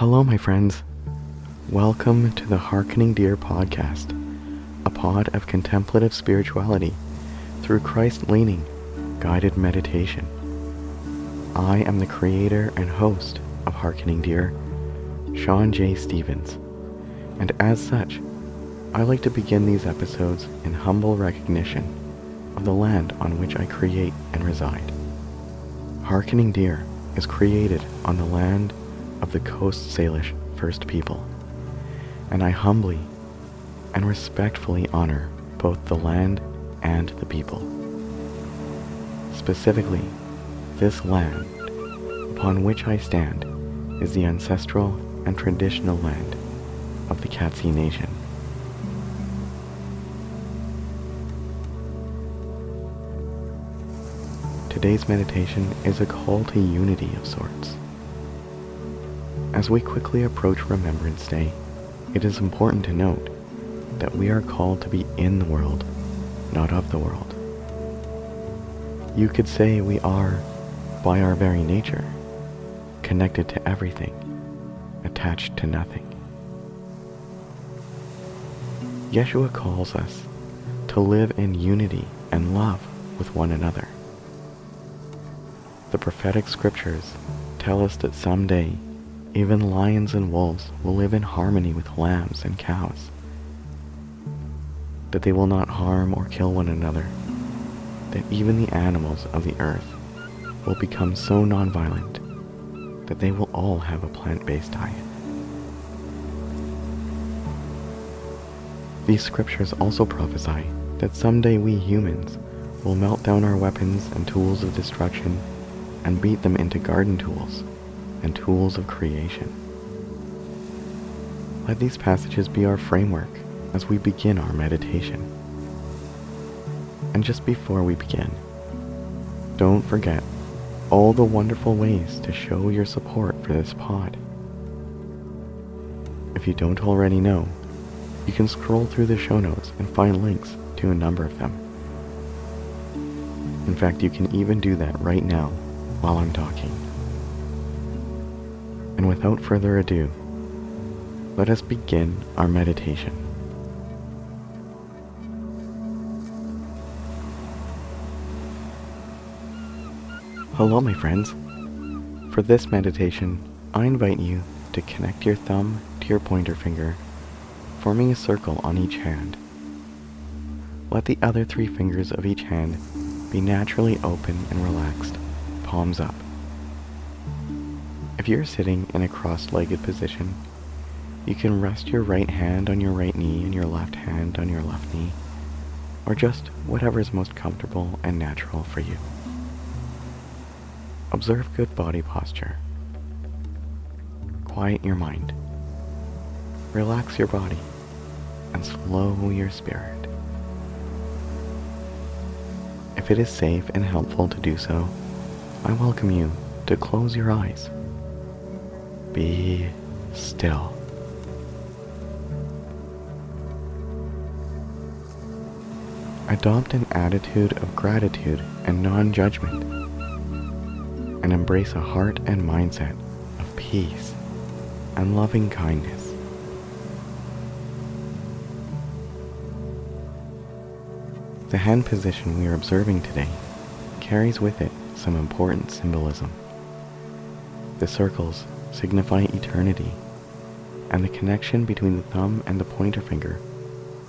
Hello, my friends. Welcome to the Harkening Deer podcast, a pod of contemplative spirituality through Christ-leaning, guided meditation. I am the creator and host of Harkening Deer, Sean J Stevens, and as such, I like to begin these episodes in humble recognition of the land on which I create and reside. Harkening Deer is created on the land of the Coast Salish First People, and I humbly and respectfully honor both the land and the people. Specifically, this land upon which I stand is the ancestral and traditional land of the Katzie Nation. Today's meditation is a call to unity of sorts. As we quickly approach Remembrance Day, it is important to note that we are called to be in the world, not of the world. You could say we are, by our very nature, connected to everything, attached to nothing. Yeshua calls us to live in unity and love with one another. The prophetic scriptures tell us that someday, even lions and wolves will live in harmony with lambs and cows, that they will not harm or kill one another, that even the animals of the earth will become so nonviolent that they will all have a plant-based diet. These scriptures also prophesy that someday we humans will melt down our weapons and tools of destruction and beat them into garden tools and tools of creation. Let these passages be our framework as we begin our meditation. And just before we begin, don't forget all the wonderful ways to show your support for this pod. If you don't already know, you can scroll through the show notes and find links to a number of them. In fact, you can even do that right now while I'm talking. And without further ado, let us begin our meditation. Hello, my friends. For this meditation, I invite you to connect your thumb to your pointer finger, forming a circle on each hand. Let the other three fingers of each hand be naturally open and relaxed, palms up. If you're sitting in a cross-legged position, you can rest your right hand on your right knee and your left hand on your left knee, or just whatever is most comfortable and natural for you. Observe good body posture. Quiet your mind. Relax your body and slow your spirit. If it is safe and helpful to do so, I welcome you to close your eyes. Be still. Adopt an attitude of gratitude and non-judgment, and embrace a heart and mindset of peace and loving kindness. The hand position we are observing today carries with it some important symbolism. The circles signify eternity, and the connection between the thumb and the pointer finger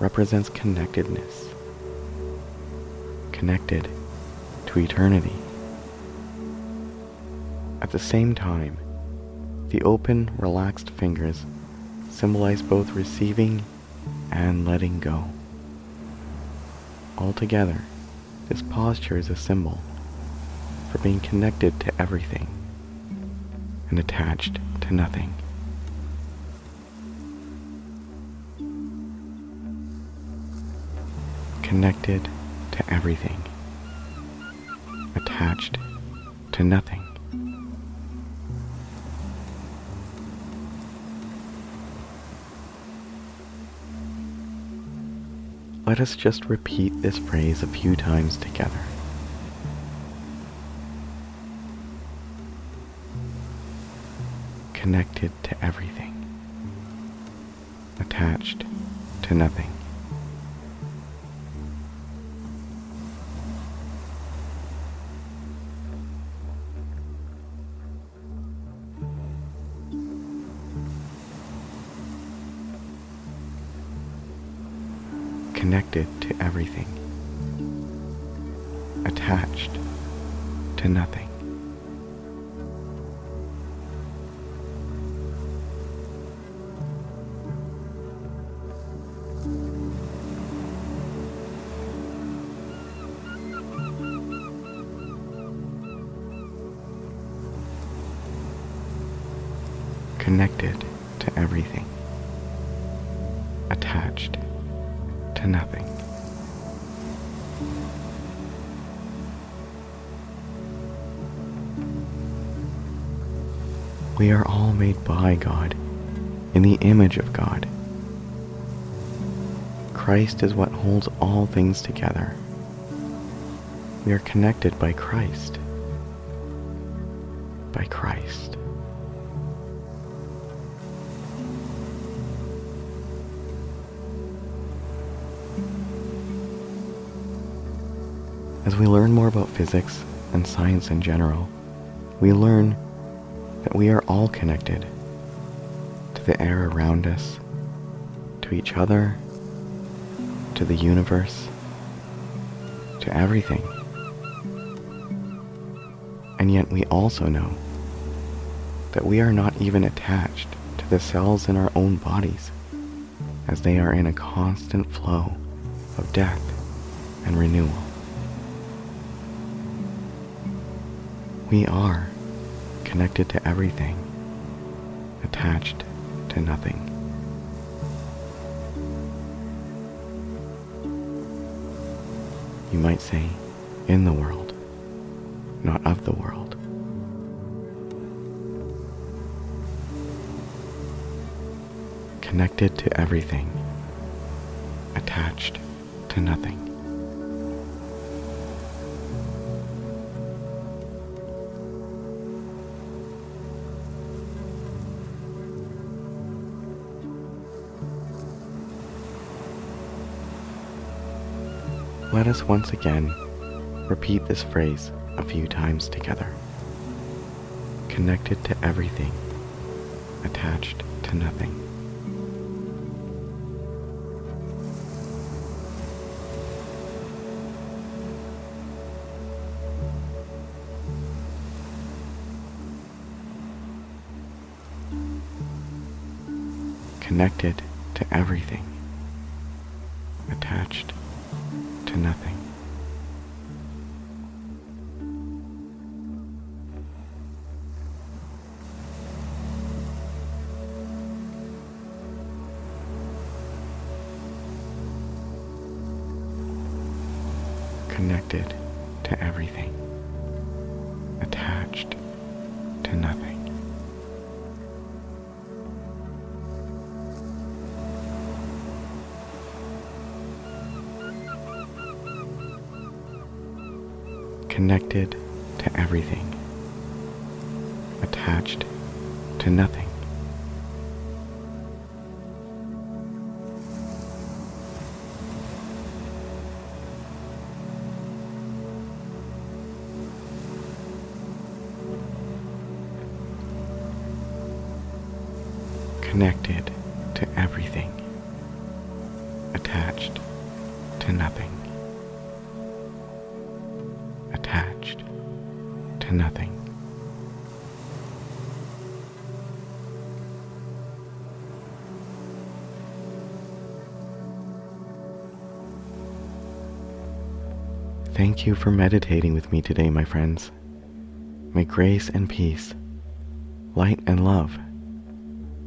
represents connectedness, connected to eternity. At the same time, the open, relaxed fingers symbolize both receiving and letting go. Altogether, this posture is a symbol for being connected to everything and attached to nothing. Connected to everything, attached to nothing. Let us just repeat this phrase a few times together. connected to everything, attached to nothing. Connected to everything, attached to nothing. Connected to everything, attached to nothing. We are all made by God, in the image of God. Christ is what holds all things together. We are connected by Christ. By Christ. As we learn more about physics and science in general, we learn that we are all connected to the air around us, to each other, to the universe, to everything. And yet we also know that we are not even attached to the cells in our own bodies, as they are in a constant flow of death and renewal. We are connected to everything, attached to nothing. You might say, in the world, not of the world. Connected to everything, attached to nothing. Let us once again repeat this phrase a few times together. Connected to everything, attached to nothing. Connected to everything, attached to nothing. Connected to everything, attached to nothing. Connected to everything, attached to nothing. Connected to everything, attached to nothing. Attached to nothing. Thank you for meditating with me today, my friends. May grace and peace, light and love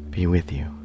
be with you.